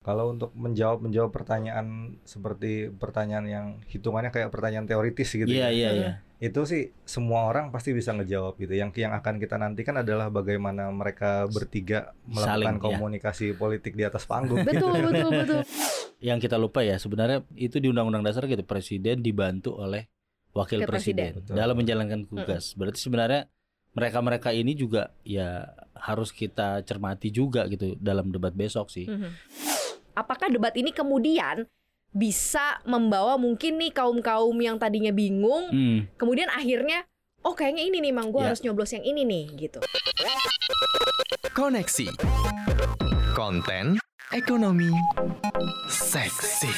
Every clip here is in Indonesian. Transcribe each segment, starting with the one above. Kalau untuk menjawab pertanyaan seperti pertanyaan yang hitungannya kayak pertanyaan teoritis gitu, itu sih semua orang pasti bisa ngejawab gitu. Yang akan kita nantikan adalah bagaimana mereka bertiga melakukan komunikasi politik di atas panggung. Betul. Yang kita lupa ya sebenarnya itu di Undang-Undang Dasar gitu, presiden dibantu oleh wakil presiden dalam menjalankan tugas. Berarti sebenarnya mereka-mereka ini juga ya harus kita cermati juga gitu dalam debat besok sih. Apakah debat ini kemudian bisa membawa mungkin nih kaum-kaum yang tadinya bingung, kemudian akhirnya, oh kayaknya ini nih Mang, gue harus nyoblos yang ini nih, gitu. Koneksi Konten Ekonomi Seksi.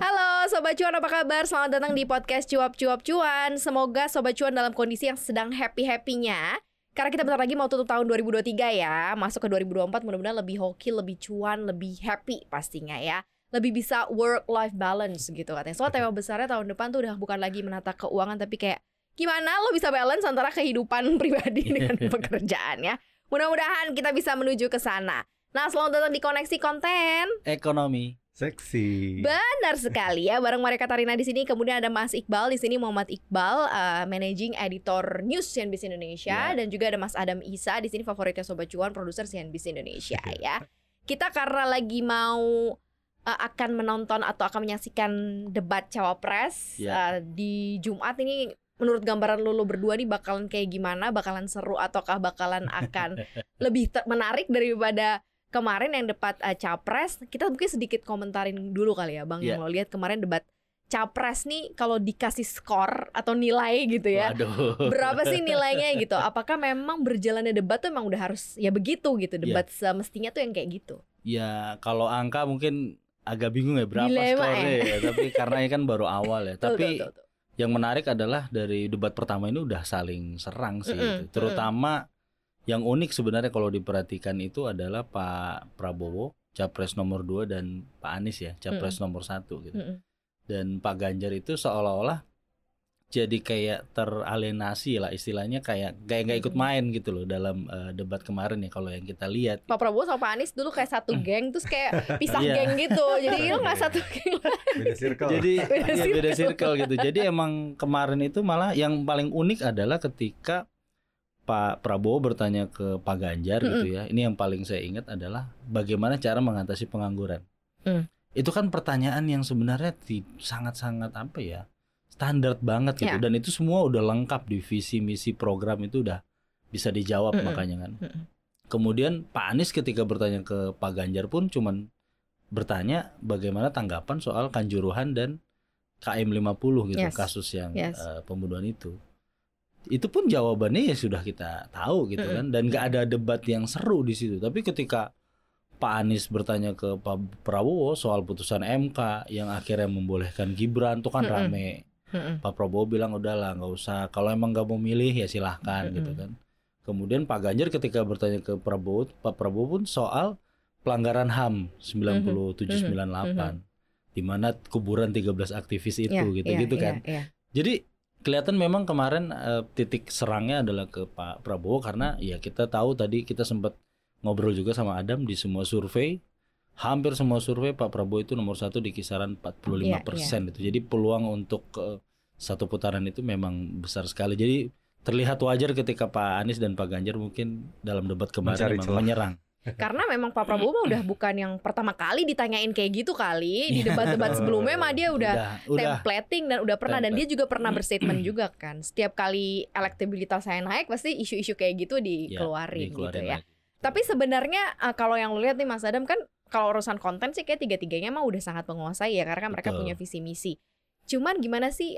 Halo Sobat Cuan, apa kabar? Selamat datang di podcast Cuap Cuap Cuan. Semoga Sobat Cuan dalam kondisi yang sedang happy-happy-nya. Karena kita bentar lagi mau tutup tahun 2023 ya, masuk ke 2024, mudah-mudahan lebih hoki, lebih cuan, lebih happy pastinya ya. Lebih bisa work-life balance gitu katanya. Soalnya tema besarnya tahun depan tuh udah bukan lagi menata keuangan, tapi kayak gimana lo bisa balance antara kehidupan pribadi dengan pekerjaan ya. Mudah-mudahan kita bisa menuju ke sana. Nah, selamat datang di Koneksi Konten Ekonomi Seksi. Benar sekali ya, bareng Maria Katarina di sini, kemudian ada Mas Iqbal di sini, Muhammad Iqbal, managing editor news CNBC Indonesia, dan juga ada Mas Adam Isa di sini, favoritnya Sobat Cuan, produser CNBC Indonesia ya. Kita karena lagi mau akan menonton atau akan menyaksikan debat Cawapres di Jumat ini, menurut gambaran lo berdua nih bakalan kayak gimana, bakalan seru ataukah bakalan akan lebih menarik daripada kemarin yang debat Capres. Kita mungkin sedikit komentarin dulu kali ya Bang, yang lo lihat kemarin debat Capres nih, kalau dikasih skor atau nilai gitu ya, berapa sih nilainya gitu? Apakah memang berjalannya debat tuh emang udah harus ya begitu gitu, debat semestinya tuh yang kayak gitu? Ya kalau angka mungkin agak bingung ya berapa skornya ya, tapi karena ini kan baru awal ya. Tapi yang menarik adalah dari debat pertama ini udah saling serang sih gitu. Terutama yang unik sebenarnya kalau diperhatikan itu adalah Pak Prabowo, Capres nomor 2, dan Pak Anies ya, Capres nomor 1 gitu. Dan Pak Ganjar itu seolah-olah jadi kayak teralienasi lah istilahnya, kayak gak ikut main gitu loh dalam debat kemarin ya kalau yang kita lihat. Pak Prabowo sama Pak Anies dulu kayak satu geng, terus kayak pisah geng gitu. Jadi itu gak satu geng lagi. Beda circle. Jadi beda circle gitu. Jadi emang kemarin itu malah yang paling unik adalah ketika Pak Prabowo bertanya ke Pak Ganjar gitu ya. Ini yang paling saya ingat adalah bagaimana cara mengatasi pengangguran. Itu kan pertanyaan yang sebenarnya sangat-sangat apa ya, standar banget gitu. Dan itu semua udah lengkap di visi misi program, itu udah bisa dijawab makanya kan. Kemudian Pak Anies ketika bertanya ke Pak Ganjar pun cuman bertanya bagaimana tanggapan soal Kanjuruhan dan KM50 gitu, kasus yang pembunuhan itu. Itu pun jawabannya ya sudah kita tahu gitu kan, dan nggak ada debat yang seru di situ. Tapi ketika Pak Anies bertanya ke Pak Prabowo soal putusan MK yang akhirnya membolehkan Gibran, tuh kan rame. Pak Prabowo bilang udahlah nggak usah, kalau emang nggak mau milih ya silahkan gitu kan. Kemudian Pak Ganjar ketika bertanya ke Prabowo, Pak Prabowo pun soal pelanggaran HAM 9798, di mana kuburan 13 aktivis itu gitu kan. Jadi kelihatan memang kemarin titik serangnya adalah ke Pak Prabowo, karena ya kita tahu tadi kita sempat ngobrol juga sama Adam, di semua survei, hampir semua survei Pak Prabowo itu nomor 1 di kisaran 45% itu. Jadi peluang untuk satu putaran itu memang besar sekali. Jadi terlihat wajar ketika Pak Anies dan Pak Ganjar mungkin dalam debat kemarin menyerang. Karena memang Pak Prabowo udah bukan yang pertama kali ditanyain kayak gitu kali. Di debat-debat sebelumnya mah dia udah templating dan udah pernah template. Dan dia juga pernah berstatement juga kan, setiap kali elektabilitas saya naik pasti isu-isu kayak gitu dikeluarin gitu ya lagi. Tapi sebenarnya kalau yang lo lihat nih Mas Adam kan, kalau urusan konten sih kayak tiga-tiganya mah udah sangat menguasai ya, karena kan mereka punya visi-misi. Cuman gimana sih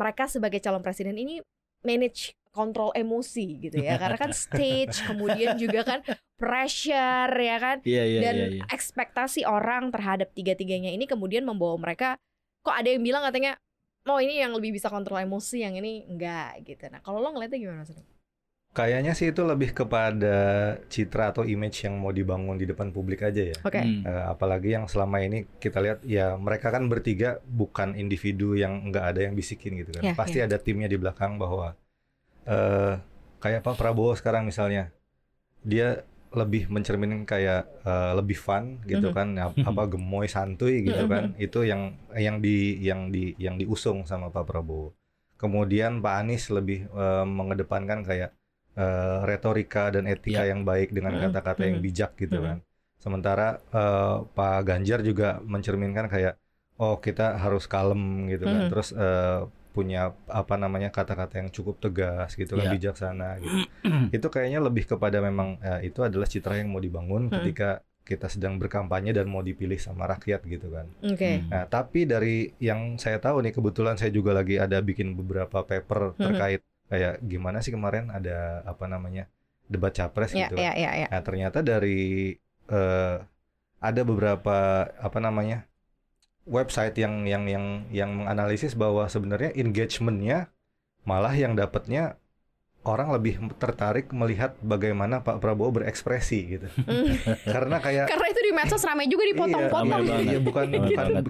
mereka sebagai calon presiden ini manage kontrol emosi gitu ya, karena kan stage, kemudian juga kan pressure ya kan, dan ekspektasi orang terhadap tiga-tiganya ini kemudian membawa mereka, kok ada yang bilang katanya, oh ini yang lebih bisa kontrol emosi, yang ini enggak gitu. Nah kalau lo ngeliatnya gimana maksudnya? Kayaknya sih itu lebih kepada citra atau image yang mau dibangun di depan publik aja ya. Apalagi yang selama ini kita lihat ya, mereka kan bertiga bukan individu yang nggak ada yang bisikin gitu kan. Pasti ada timnya di belakang bahwa kayak Pak Prabowo sekarang misalnya, dia lebih mencerminkan kayak lebih fun gitu kan, apa gemoy santuy gitu kan, itu yang diusung sama Pak Prabowo. Kemudian Pak Anies lebih mengedepankan kayak retorika dan etika yang baik dengan kata-kata yang bijak gitu kan. Sementara Pak Ganjar juga mencerminkan kayak, oh kita harus kalem gitu kan, terus punya apa namanya kata-kata yang cukup tegas gitu kan, bijaksana gitu. Itu kayaknya lebih kepada memang itu adalah citra yang mau dibangun ketika kita sedang berkampanye dan mau dipilih sama rakyat gitu kan. Nah, tapi dari yang saya tahu nih, kebetulan saya juga lagi ada bikin beberapa paper terkait kayak gimana sih kemarin ada apa namanya debat capres gitu. Nah, ternyata dari ada beberapa apa namanya website yang menganalisis bahwa sebenarnya engagement-nya malah yang dapatnya orang lebih tertarik melihat bagaimana Pak Prabowo berekspresi gitu. Karena kayak karena itu di medsos ramai juga dipotong-potong. Iya, bukan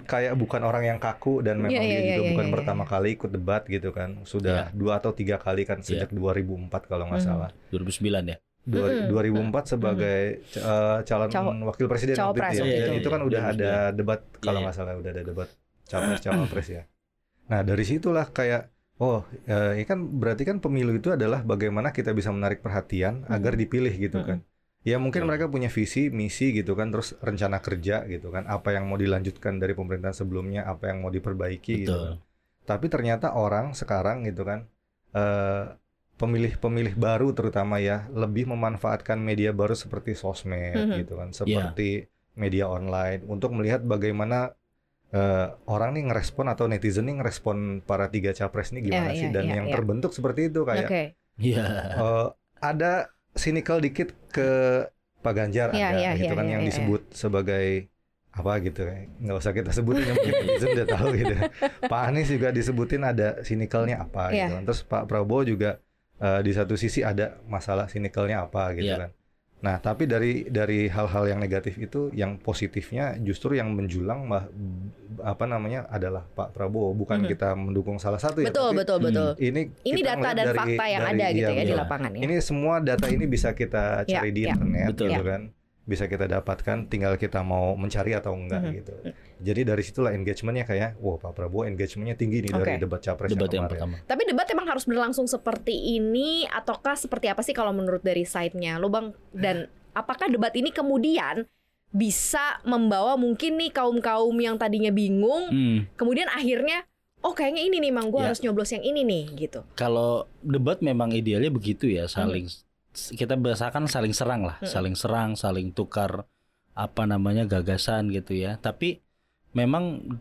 kayak bukan orang yang kaku dan memang dia juga bukan pertama kali ikut debat gitu kan. Sudah 2 atau 3 kali kan sejak 2004 kalau nggak salah. 2009 ya. 2004 sebagai calon wakil presiden waktu itu. Dan itu kan udah ada debat kalau nggak salah, udah ada debat cawapres ya. Nah dari situlah kayak ini kan berarti kan pemilu itu adalah bagaimana kita bisa menarik perhatian agar dipilih gitu kan. Ya mungkin mereka punya visi, misi gitu kan, terus rencana kerja gitu kan, apa yang mau dilanjutkan dari pemerintahan sebelumnya, apa yang mau diperbaiki gitu kan. Tapi ternyata orang sekarang gitu kan, pemilih-pemilih baru terutama ya lebih memanfaatkan media baru seperti sosmed gitu kan, seperti media online untuk melihat bagaimana orang nih ngerespon atau netizen nih ngerespon para 3 capres nih gimana sih, dan yang terbentuk seperti itu kayak ada cynical dikit ke Pak Ganjar ada gitu kan yang disebut sebagai apa gitu ya, nggak usah kita sebutin yang netizen udah tahu gitu. Pak Anies juga disebutin ada cynicalnya apa gitu kan, terus Pak Prabowo juga di satu sisi ada masalah cynicalnya apa gitu kan. Nah tapi dari hal-hal yang negatif itu, yang positifnya justru yang menjulang apa namanya adalah Pak Prabowo. Bukan kita mendukung salah satu ya. Betul. Ini data dan fakta yang ada gitu ya di lapangan ya. Ini semua data ini bisa kita cari di internet gitu kan, bisa kita dapatkan, tinggal kita mau mencari atau enggak gitu. Jadi dari situlah engagementnya kayak, wah Pak Prabowo engagementnya tinggi nih dari debat capres yang pertama. Tapi debat emang harus berlangsung seperti ini ataukah seperti apa sih kalau menurut dari side-nya lo Bang? Dan apakah debat ini kemudian bisa membawa mungkin nih kaum-kaum yang tadinya bingung, kemudian akhirnya oh kayaknya ini nih Mang, gue harus nyoblos yang ini nih gitu. Kalau debat memang idealnya begitu ya, saling kita biasakan saling serang lah, saling tukar apa namanya gagasan gitu ya. Tapi memang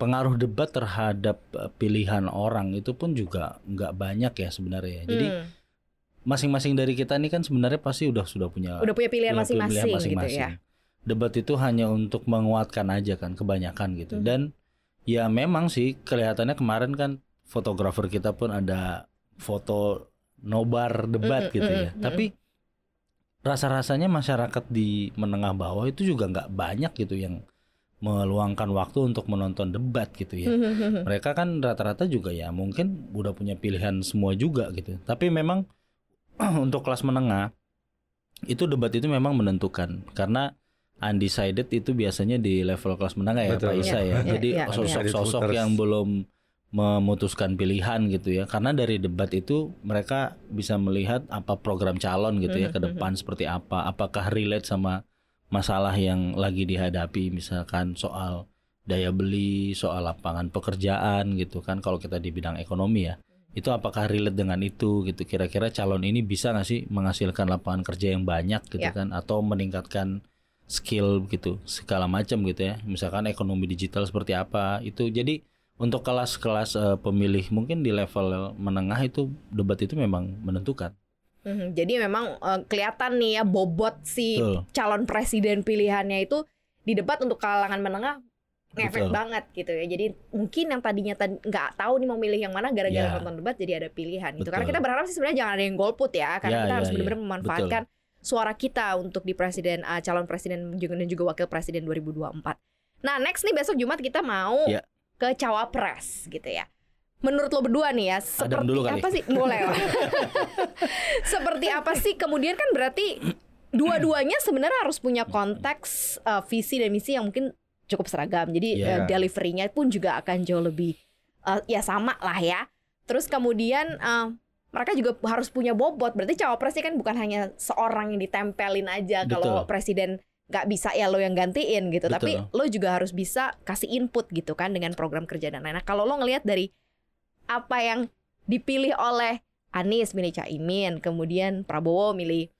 pengaruh debat terhadap pilihan orang itu pun juga nggak banyak ya sebenarnya. Jadi masing-masing dari kita ini kan sebenarnya pasti udah punya pilihan masing-masing gitu ya. Debat itu hanya untuk menguatkan aja kan kebanyakan gitu. Dan ya memang sih kelihatannya kemarin kan fotografer kita pun ada foto nobar debat gitu ya. Tapi rasa-rasanya masyarakat di menengah bawah itu juga nggak banyak gitu yang meluangkan waktu untuk menonton debat gitu ya. Mereka kan rata-rata juga ya mungkin udah punya pilihan semua juga gitu. Tapi memang untuk kelas menengah itu debat itu memang menentukan, karena undecided itu biasanya di level kelas menengah ya. Betul. Pak Isa ya. Jadi sosok-sosok yang belum memutuskan pilihan gitu ya, karena dari debat itu mereka bisa melihat apa program calon gitu ya ke depan seperti apa, apakah relate sama masalah yang lagi dihadapi, misalkan soal daya beli, soal lapangan pekerjaan gitu kan kalau kita di bidang ekonomi ya, itu apakah relate dengan itu gitu, kira-kira calon ini bisa nggak sih menghasilkan lapangan kerja yang banyak gitu kan, atau meningkatkan skill gitu segala macam gitu ya, misalkan ekonomi digital seperti apa itu. Jadi untuk kelas-kelas pemilih mungkin di level menengah itu debat itu memang menentukan. Jadi memang kelihatan nih ya bobot si calon presiden pilihannya itu di debat untuk kalangan menengah ngefek banget gitu ya. Jadi mungkin yang tadinya nggak tahu nih mau milih yang mana, gara-gara nonton debat jadi ada pilihan gitu. Karena kita berharap sih sebenarnya jangan ada yang golput ya, karena kita harus benar-benar memanfaatkan suara kita untuk di presiden, calon presiden dan juga wakil presiden 2024. Nah next nih besok Jumat kita mau ke Cawapres gitu ya. menurut lo berdua nih ya, seperti apa sih? Boleh. Seperti apa sih? Kemudian kan berarti dua-duanya sebenarnya harus punya konteks, visi dan misi yang mungkin cukup seragam. Jadi delivery-nya pun juga akan jauh lebih ya sama lah ya. Terus kemudian mereka juga harus punya bobot. Berarti cawapres kan bukan hanya seorang yang ditempelin aja. Kalau presiden gak bisa ya lo yang gantiin gitu. Betul. Tapi lo juga harus bisa kasih input gitu kan dengan program kerja dan lain-lain. Nah, kalau lo ngelihat dari apa yang dipilih oleh Anies milih Caimin, kemudian Prabowo milih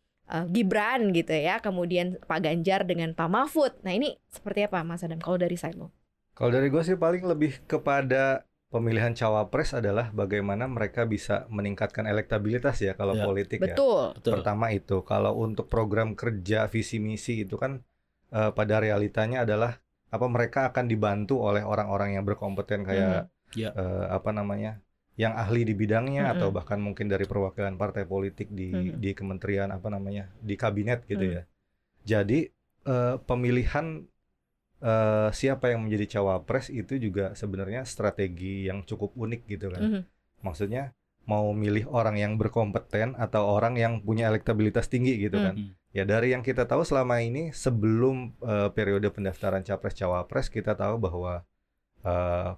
Gibran gitu ya, kemudian Pak Ganjar dengan Pak Mahfud. Nah ini seperti apa Mas Adam kalau dari side lo? Kalau dari gue sih paling lebih kepada pemilihan cawapres adalah bagaimana mereka bisa meningkatkan elektabilitas ya kalau politik ya. Betul. Pertama itu. Kalau untuk program kerja, visi misi itu kan pada realitanya adalah apa mereka akan dibantu oleh orang-orang yang berkompeten kayak apa namanya yang ahli di bidangnya atau bahkan mungkin dari perwakilan partai politik di kementerian apa namanya di kabinet gitu ya. Jadi pemilihan siapa yang menjadi cawapres itu juga sebenarnya strategi yang cukup unik gitu kan. Maksudnya mau milih orang yang berkompeten atau orang yang punya elektabilitas tinggi gitu kan. Ya dari yang kita tahu selama ini sebelum periode pendaftaran capres-cawapres kita tahu bahwa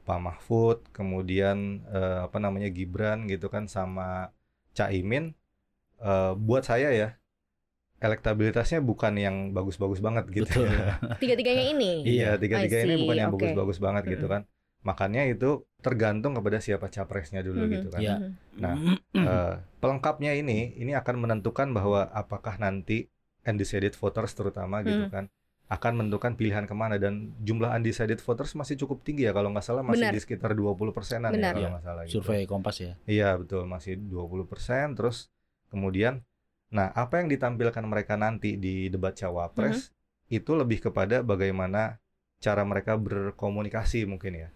Pak Mahfud, kemudian apa namanya Gibran gitu kan sama Caimin, buat saya ya elektabilitasnya bukan yang bagus-bagus banget gitu. Ya. Tiga-tiganya ini. Iya, tiga-tiganya ini bukan yang bagus-bagus banget gitu kan. Makanya itu tergantung kepada siapa capresnya dulu gitu kan. Yeah. Nah, pelengkapnya ini akan menentukan bahwa apakah nanti undecided voters terutama gitu kan akan menentukan pilihan kemana, dan jumlah undecided voters masih cukup tinggi ya kalau nggak salah masih di sekitar 20%-an ya kalau nggak salah. Gitu. Survei Kompas ya. Iya betul masih 20%. Terus kemudian nah, apa yang ditampilkan mereka nanti di debat cawapres itu lebih kepada bagaimana cara mereka berkomunikasi mungkin ya.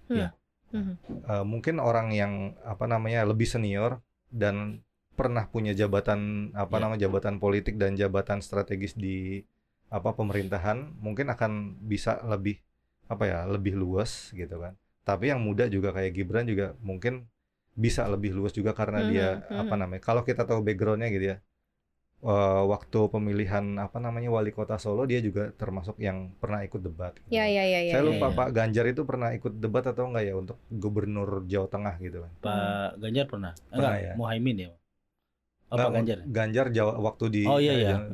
Mungkin orang yang apa namanya lebih senior dan pernah punya jabatan apa namanya jabatan politik dan jabatan strategis di apa pemerintahan mungkin akan bisa lebih apa ya lebih luas gitu kan. Tapi yang muda juga kayak Gibran juga mungkin bisa lebih luas juga karena dia apa namanya kalau kita tahu backgroundnya gitu ya. Waktu pemilihan apa namanya wali kota Solo dia juga termasuk yang pernah ikut debat. Gitu. Ya, saya lupa Pak Ganjar itu pernah ikut debat atau enggak ya untuk gubernur Jawa Tengah gitu kan. Pak Ganjar pernah ya. Muhaimin ya. Apa Ganjar? Ganjar Jawa waktu di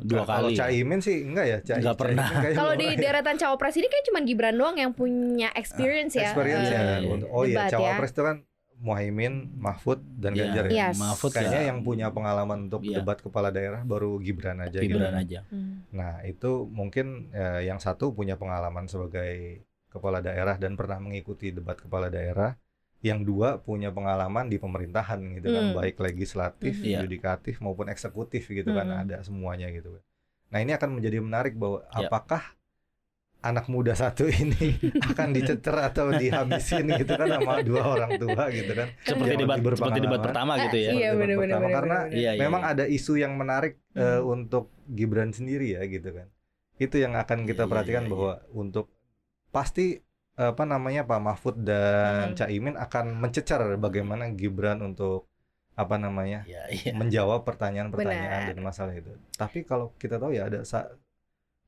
dua kali. Kalau Caimin sih enggak ya. Enggak pernah. Kalau di deretan cawapres ini kan cuma Gibran doang yang punya experience ya. Experience ya. Oh iya cawapres itu kan Muhaimin, Mahfud, dan Ganjar ya. Mahfud kayaknya yang punya pengalaman untuk debat kepala daerah baru Gibran aja. Nah itu mungkin yang satu punya pengalaman sebagai kepala daerah dan pernah mengikuti debat kepala daerah. Yang dua punya pengalaman di pemerintahan gitu kan, baik legislatif, yudikatif maupun eksekutif gitu kan, ada semuanya gitu. Nah ini akan menjadi menarik bahwa apakah anak muda satu ini akan dicecer atau dihabisin gitu kan sama dua orang tua gitu kan seperti debat pertama gitu ya. Iya, benar-benar karena memang ada isu yang menarik untuk Gibran sendiri ya gitu kan. Itu yang akan kita perhatikan bahwa untuk pasti apa namanya Pak Mahfud dan Caimin akan mencecer bagaimana Gibran untuk apa namanya menjawab pertanyaan-pertanyaan dan masalah itu. Tapi kalau kita tahu ya ada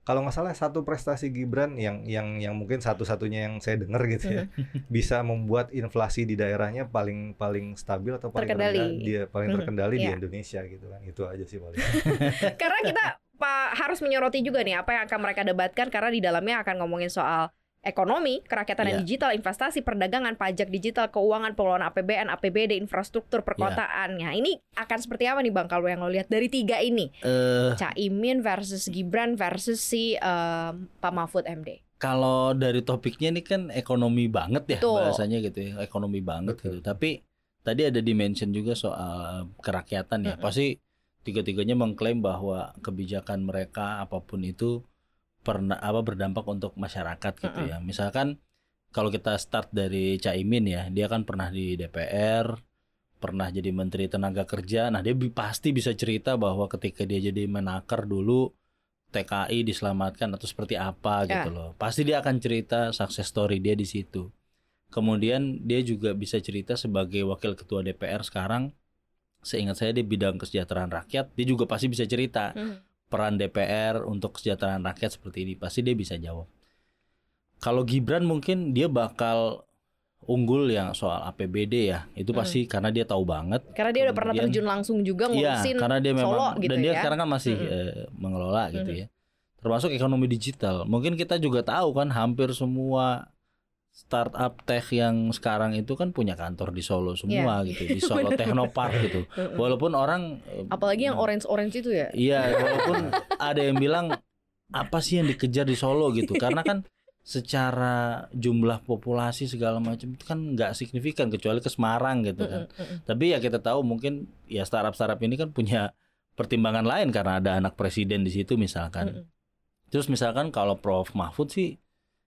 kalau nggak salah satu prestasi Gibran yang mungkin satu-satunya yang saya dengar gitu ya bisa membuat inflasi di daerahnya paling stabil atau paling terkendali terkendali di Indonesia gitu kan, itu aja sih paling. Karena kita harus menyoroti juga nih apa yang akan mereka debatkan karena di dalamnya akan ngomongin soal ekonomi, kerakyatan dan digital, investasi, perdagangan, pajak digital, keuangan, pengelolaan APBN, APBD, infrastruktur perkotaan. Nah, ini akan seperti apa nih Bang kalau yang lo lihat dari tiga ini? Caimin versus Gibran versus si Pak Mahfud MD. Kalau dari topiknya ini kan ekonomi banget ya bahasanya gitu ya, ekonomi banget gitu. Tapi tadi ada dimension juga soal kerakyatan ya. Pasti tiga-tiganya mengklaim bahwa kebijakan mereka apapun itu berdampak untuk masyarakat gitu ya. Misalkan kalau kita start dari Caimin ya, dia kan pernah di DPR, pernah jadi Menteri Tenaga Kerja. Nah, dia pasti bisa cerita bahwa ketika dia jadi menaker dulu TKI diselamatkan atau seperti apa gitu loh. Pasti dia akan cerita success story dia di situ. Kemudian dia juga bisa cerita sebagai wakil ketua DPR sekarang, seingat saya di bidang kesejahteraan rakyat, dia juga pasti bisa cerita peran DPR untuk kesejahteraan rakyat seperti ini, pasti dia bisa jawab. Kalau Gibran mungkin dia bakal unggul ya soal APBD ya, itu pasti karena dia tahu banget. Karena dia udah pernah terjun langsung juga ngurusin Solo gitu ya. Karena dia memang, gitu dan dia sekarang kan masih mengelola gitu ya. Termasuk ekonomi digital, mungkin kita juga tahu kan hampir semua startup tech yang sekarang itu kan punya kantor di Solo semua gitu, di Solo Technopark gitu. Walaupun orang, apalagi yang orange-orange itu ya. Iya, walaupun ada yang bilang apa sih yang dikejar di Solo gitu, karena kan secara jumlah populasi segala macam itu kan nggak signifikan kecuali ke Semarang gitu kan. Tapi ya kita tahu mungkin ya startup-startup ini kan punya pertimbangan lain karena ada anak presiden di situ misalkan. Terus misalkan kalau Prof Mahfud sih,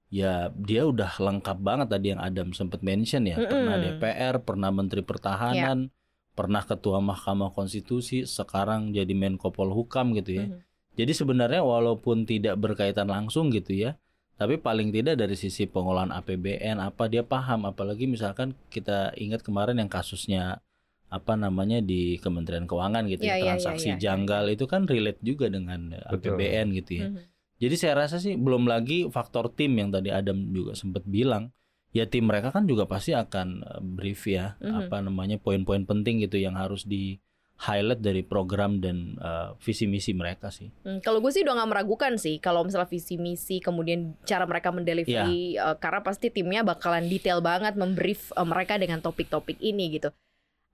ya dia udah lengkap banget tadi yang Adam sempat mention ya, pernah DPR, pernah Menteri Pertahanan, pernah Ketua Mahkamah Konstitusi, sekarang jadi Menko Polhukam gitu ya. Jadi sebenarnya walaupun tidak berkaitan langsung gitu ya, tapi paling tidak dari sisi pengelolaan APBN apa dia paham, apalagi misalkan kita ingat kemarin yang kasusnya apa namanya di Kementerian Keuangan gitu ya, transaksi janggal itu kan relate juga dengan APBN gitu ya. Jadi saya rasa sih belum lagi faktor tim yang tadi Adam juga sempat bilang, ya tim mereka kan juga pasti akan brief ya, apa namanya poin-poin penting gitu yang harus di highlight dari program dan visi misi mereka sih. Kalau gue sih udah nggak meragukan sih kalau misalnya visi misi kemudian cara mereka mendelivery, karena pasti timnya bakalan detail banget membrief mereka dengan topik-topik ini gitu.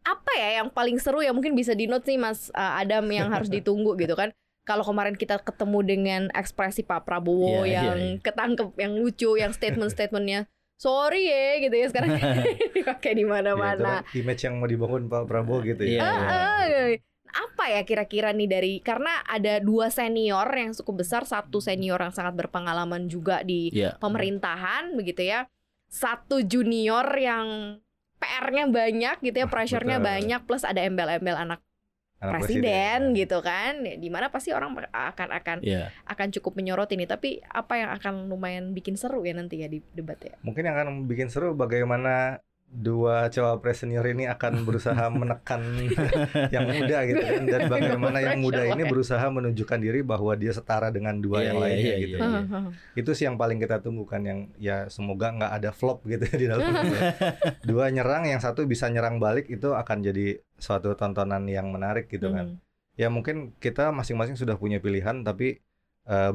Apa ya yang paling seru ya mungkin bisa di note nih Mas Adam yang harus ditunggu gitu kan? Kalau kemarin kita ketemu dengan ekspresi Pak Prabowo yang ketangkep, yang lucu, yang statement-statementnya sorry ya gitu ya sekarang dipakai di mana-mana. Ya, image yang mau dibangun Pak Prabowo gitu ya. Apa ya kira-kira nih dari, karena ada dua senior yang cukup besar, satu senior yang sangat berpengalaman juga di pemerintahan begitu ya, satu junior yang PR-nya banyak gitu ya, pressure-nya banyak, plus ada embel-embel anak presiden gitu kan, di mana pasti orang akan cukup menyoroti ini. Tapi apa yang akan lumayan bikin seru ya nanti ya di debat ya. Mungkin yang akan bikin seru bagaimana dua cawapres senior ini akan berusaha menekan yang muda gitu kan, dan bagaimana yang muda ini berusaha menunjukkan diri bahwa dia setara dengan dua yang lainnya gitu. Itu sih yang paling kita tunggu kan, yang ya semoga nggak ada flop gitu di dalam. Dua nyerang, yang satu bisa nyerang balik, itu akan jadi suatu tontonan yang menarik gitu kan. Ya mungkin kita masing-masing sudah punya pilihan, tapi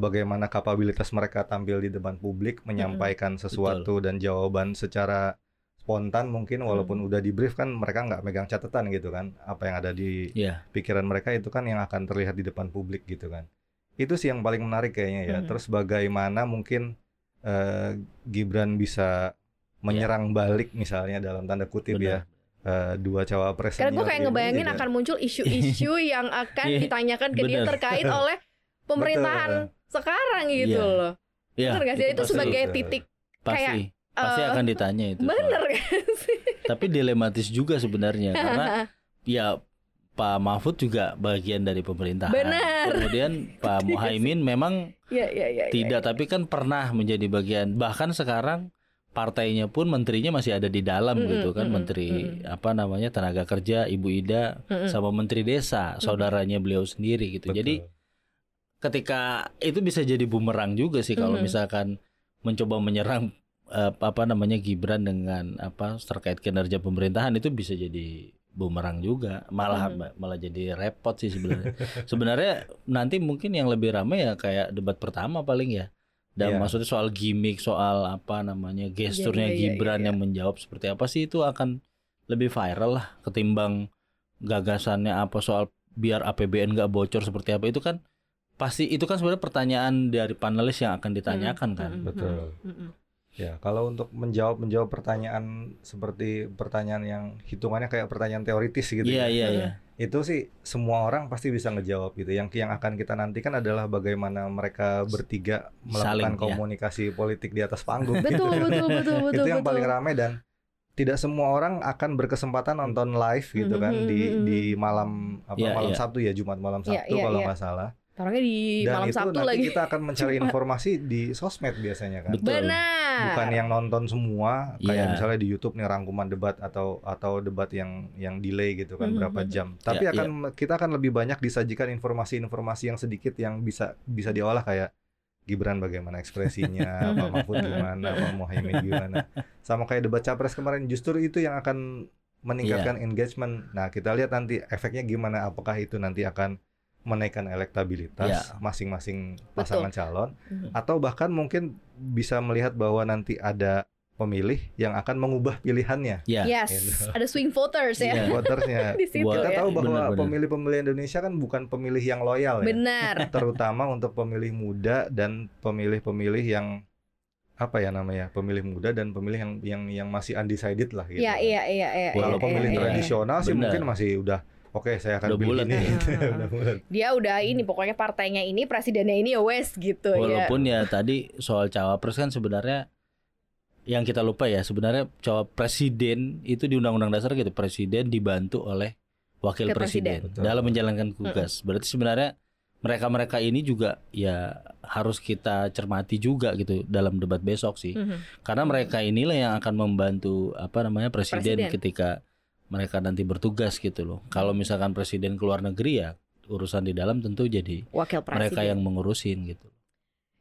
bagaimana kapabilitas mereka tampil di depan publik, menyampaikan sesuatu dan jawaban secara spontan mungkin, walaupun udah di brief kan mereka nggak megang catatan gitu kan. Apa yang ada di pikiran mereka itu kan yang akan terlihat di depan publik gitu kan. Itu sih yang paling menarik kayaknya ya. Terus bagaimana mungkin Gibran bisa menyerang balik misalnya dalam tanda kutip ya. Dua cawapres. Karena gue kayak ngebayangin akan muncul isu-isu yang akan ditanyakan ke dia terkait oleh pemerintahan sekarang gitu loh. Bener gak sih? Itu sebagai titik kayak pasti akan ditanya itu. Bener kan sih? Tapi dilematis juga sebenarnya karena ya Pak Mahfud juga bagian dari pemerintahan. Kemudian Pak Muhaimin memang tidak, tapi kan pernah menjadi bagian, bahkan sekarang partainya pun menterinya masih ada di dalam gitu kan, menteri apa namanya tenaga kerja Ibu Ida sama menteri desa saudaranya beliau sendiri gitu. Jadi ketika itu bisa jadi bumerang juga sih kalau misalkan mencoba menyerang apa namanya Gibran dengan apa terkait kinerja pemerintahan, itu bisa jadi bumerang juga, malah jadi repot sih sebenarnya. Sebenarnya nanti mungkin yang lebih ramai ya kayak debat pertama paling ya. Dan maksudnya soal gimmick, soal apa namanya gesturnya Gibran yang menjawab seperti apa sih, itu akan lebih viral lah ketimbang gagasannya apa soal biar APBN nggak bocor seperti apa. Itu kan pasti, itu kan sebenarnya pertanyaan dari panelis yang akan ditanyakan kan. Ya kalau untuk menjawab pertanyaan seperti pertanyaan yang hitungannya kayak pertanyaan teoritis gitu itu sih semua orang pasti bisa ngejawab gitu. Yang akan kita nantikan adalah bagaimana mereka bertiga melakukan komunikasi politik di atas panggung. Betul. Itu yang paling ramai, dan tidak semua orang akan berkesempatan nonton live gitu kan di malam Sabtu ya, Jumat malam Sabtu kalau nggak salah. taruhnya di dan malam Sabtu lagi. Dan itu nanti kita akan mencari informasi di sosmed biasanya kan. Betul. Benar. Bukan yang nonton semua kayak misalnya di YouTube nih rangkuman debat atau debat yang delay gitu kan berapa jam. Tapi kita akan lebih banyak disajikan informasi-informasi yang sedikit yang bisa diolah kayak Gibran bagaimana ekspresinya, Pak Mahfud gimana, Pak Muhaimin gimana. Sama kayak debat Capres kemarin, justru itu yang akan meningkatkan engagement. Nah, kita lihat nanti efeknya gimana, apakah itu nanti akan menaikkan elektabilitas masing-masing pasangan calon atau bahkan mungkin bisa melihat bahwa nanti ada pemilih yang akan mengubah pilihannya. Yes, ada swing voters ya. Swing votersnya. Kita tahu bahwa pemilih-pemilih Indonesia kan bukan pemilih yang loyal ya. Benar. Terutama untuk pemilih muda dan pemilih-pemilih yang pemilih muda dan pemilih yang masih undecided lah gitu. Iya. Kalau pemilih tradisional sih mungkin masih udah oke, saya akan pilih ini. Dia udah ini pokoknya partainya ini, presidennya ini ya wes gitu. Walaupun ya tadi soal cawapres kan sebenarnya yang kita lupa ya, sebenarnya cawapres presiden itu di Undang-Undang Dasar gitu, presiden dibantu oleh wakil presiden dalam menjalankan tugas. Berarti sebenarnya mereka-mereka ini juga ya harus kita cermati juga gitu dalam debat besok sih. Karena mereka inilah yang akan membantu presiden ketika mereka nanti bertugas gitu loh. Kalau misalkan presiden keluar negeri ya urusan di dalam tentu jadi wakil presiden, mereka yang mengurusin gitu.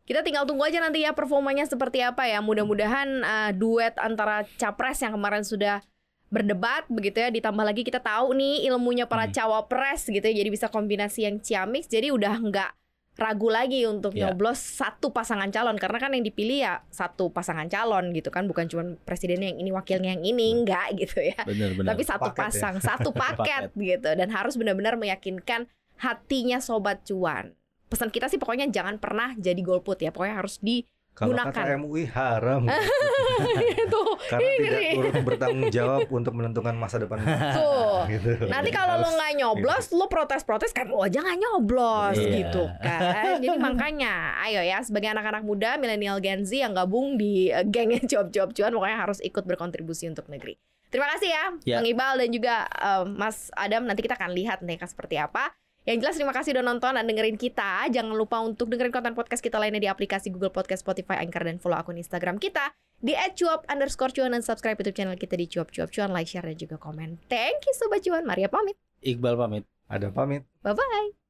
Kita tinggal tunggu aja nanti ya performanya seperti apa ya. Mudah-mudahan duet antara capres yang kemarin sudah berdebat begitu ya, ditambah lagi kita tahu nih ilmunya para cawapres gitu ya, jadi bisa kombinasi yang ciamik. Jadi udah nggak ragu lagi untuk nyoblos satu pasangan calon, karena kan yang dipilih ya satu pasangan calon gitu kan, bukan cuma presidennya yang ini, wakilnya yang ini, enggak gitu ya. Bener. Tapi satu paket pasang, ya. Satu paket gitu, dan harus benar-benar meyakinkan hatinya Sobat Cuan. Pesan kita sih pokoknya jangan pernah jadi golput ya. Pokoknya harus digunakan. Kalau kata MUI haram. Gitu. Karena tidak turut bertanggung jawab untuk menentukan masa depan. Tuh. Gitu. Nanti kalau lo nggak nyoblos, lo protes-protes kan lo aja nggak nyoblos gitu kan. Jadi makanya, ayo ya sebagai anak-anak muda, milenial Gen Z yang gabung di gengnya Cuap Cuap Cuan, pokoknya harus ikut berkontribusi untuk negeri. Terima kasih ya. Bang Iqbal dan juga Mas Adam. Nanti kita akan lihat nih seperti apa. Yang jelas terima kasih udah nonton dan dengerin kita. Jangan lupa untuk dengerin konten podcast kita lainnya di aplikasi Google Podcast, Spotify, Anchor, dan follow akun Instagram kita di @cuap_cuan dan subscribe YouTube channel kita di Cuap Cuap Cuan, like, share, dan juga komen. Thank you Sobat Cuan. Maria pamit. Iqbal pamit. Adam pamit. Bye-bye.